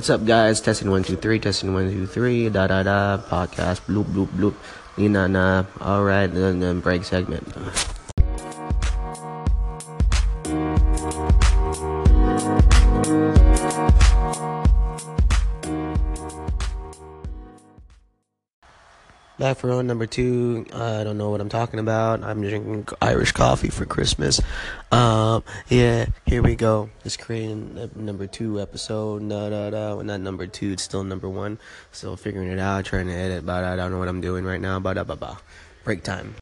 What's up, guys? Testing 1, 2, 3, da-da-da, podcast, bloop, bloop, bloop, ni-na-na, alright, then break segment. Back for round number 2. I don't know what I'm talking about. I'm drinking Irish coffee for Christmas. Yeah, here we go. It's creating number 2 episode. Not number 2. It's still number 1. Still figuring it out. Trying to edit. But I don't know what I'm doing right now. Break time.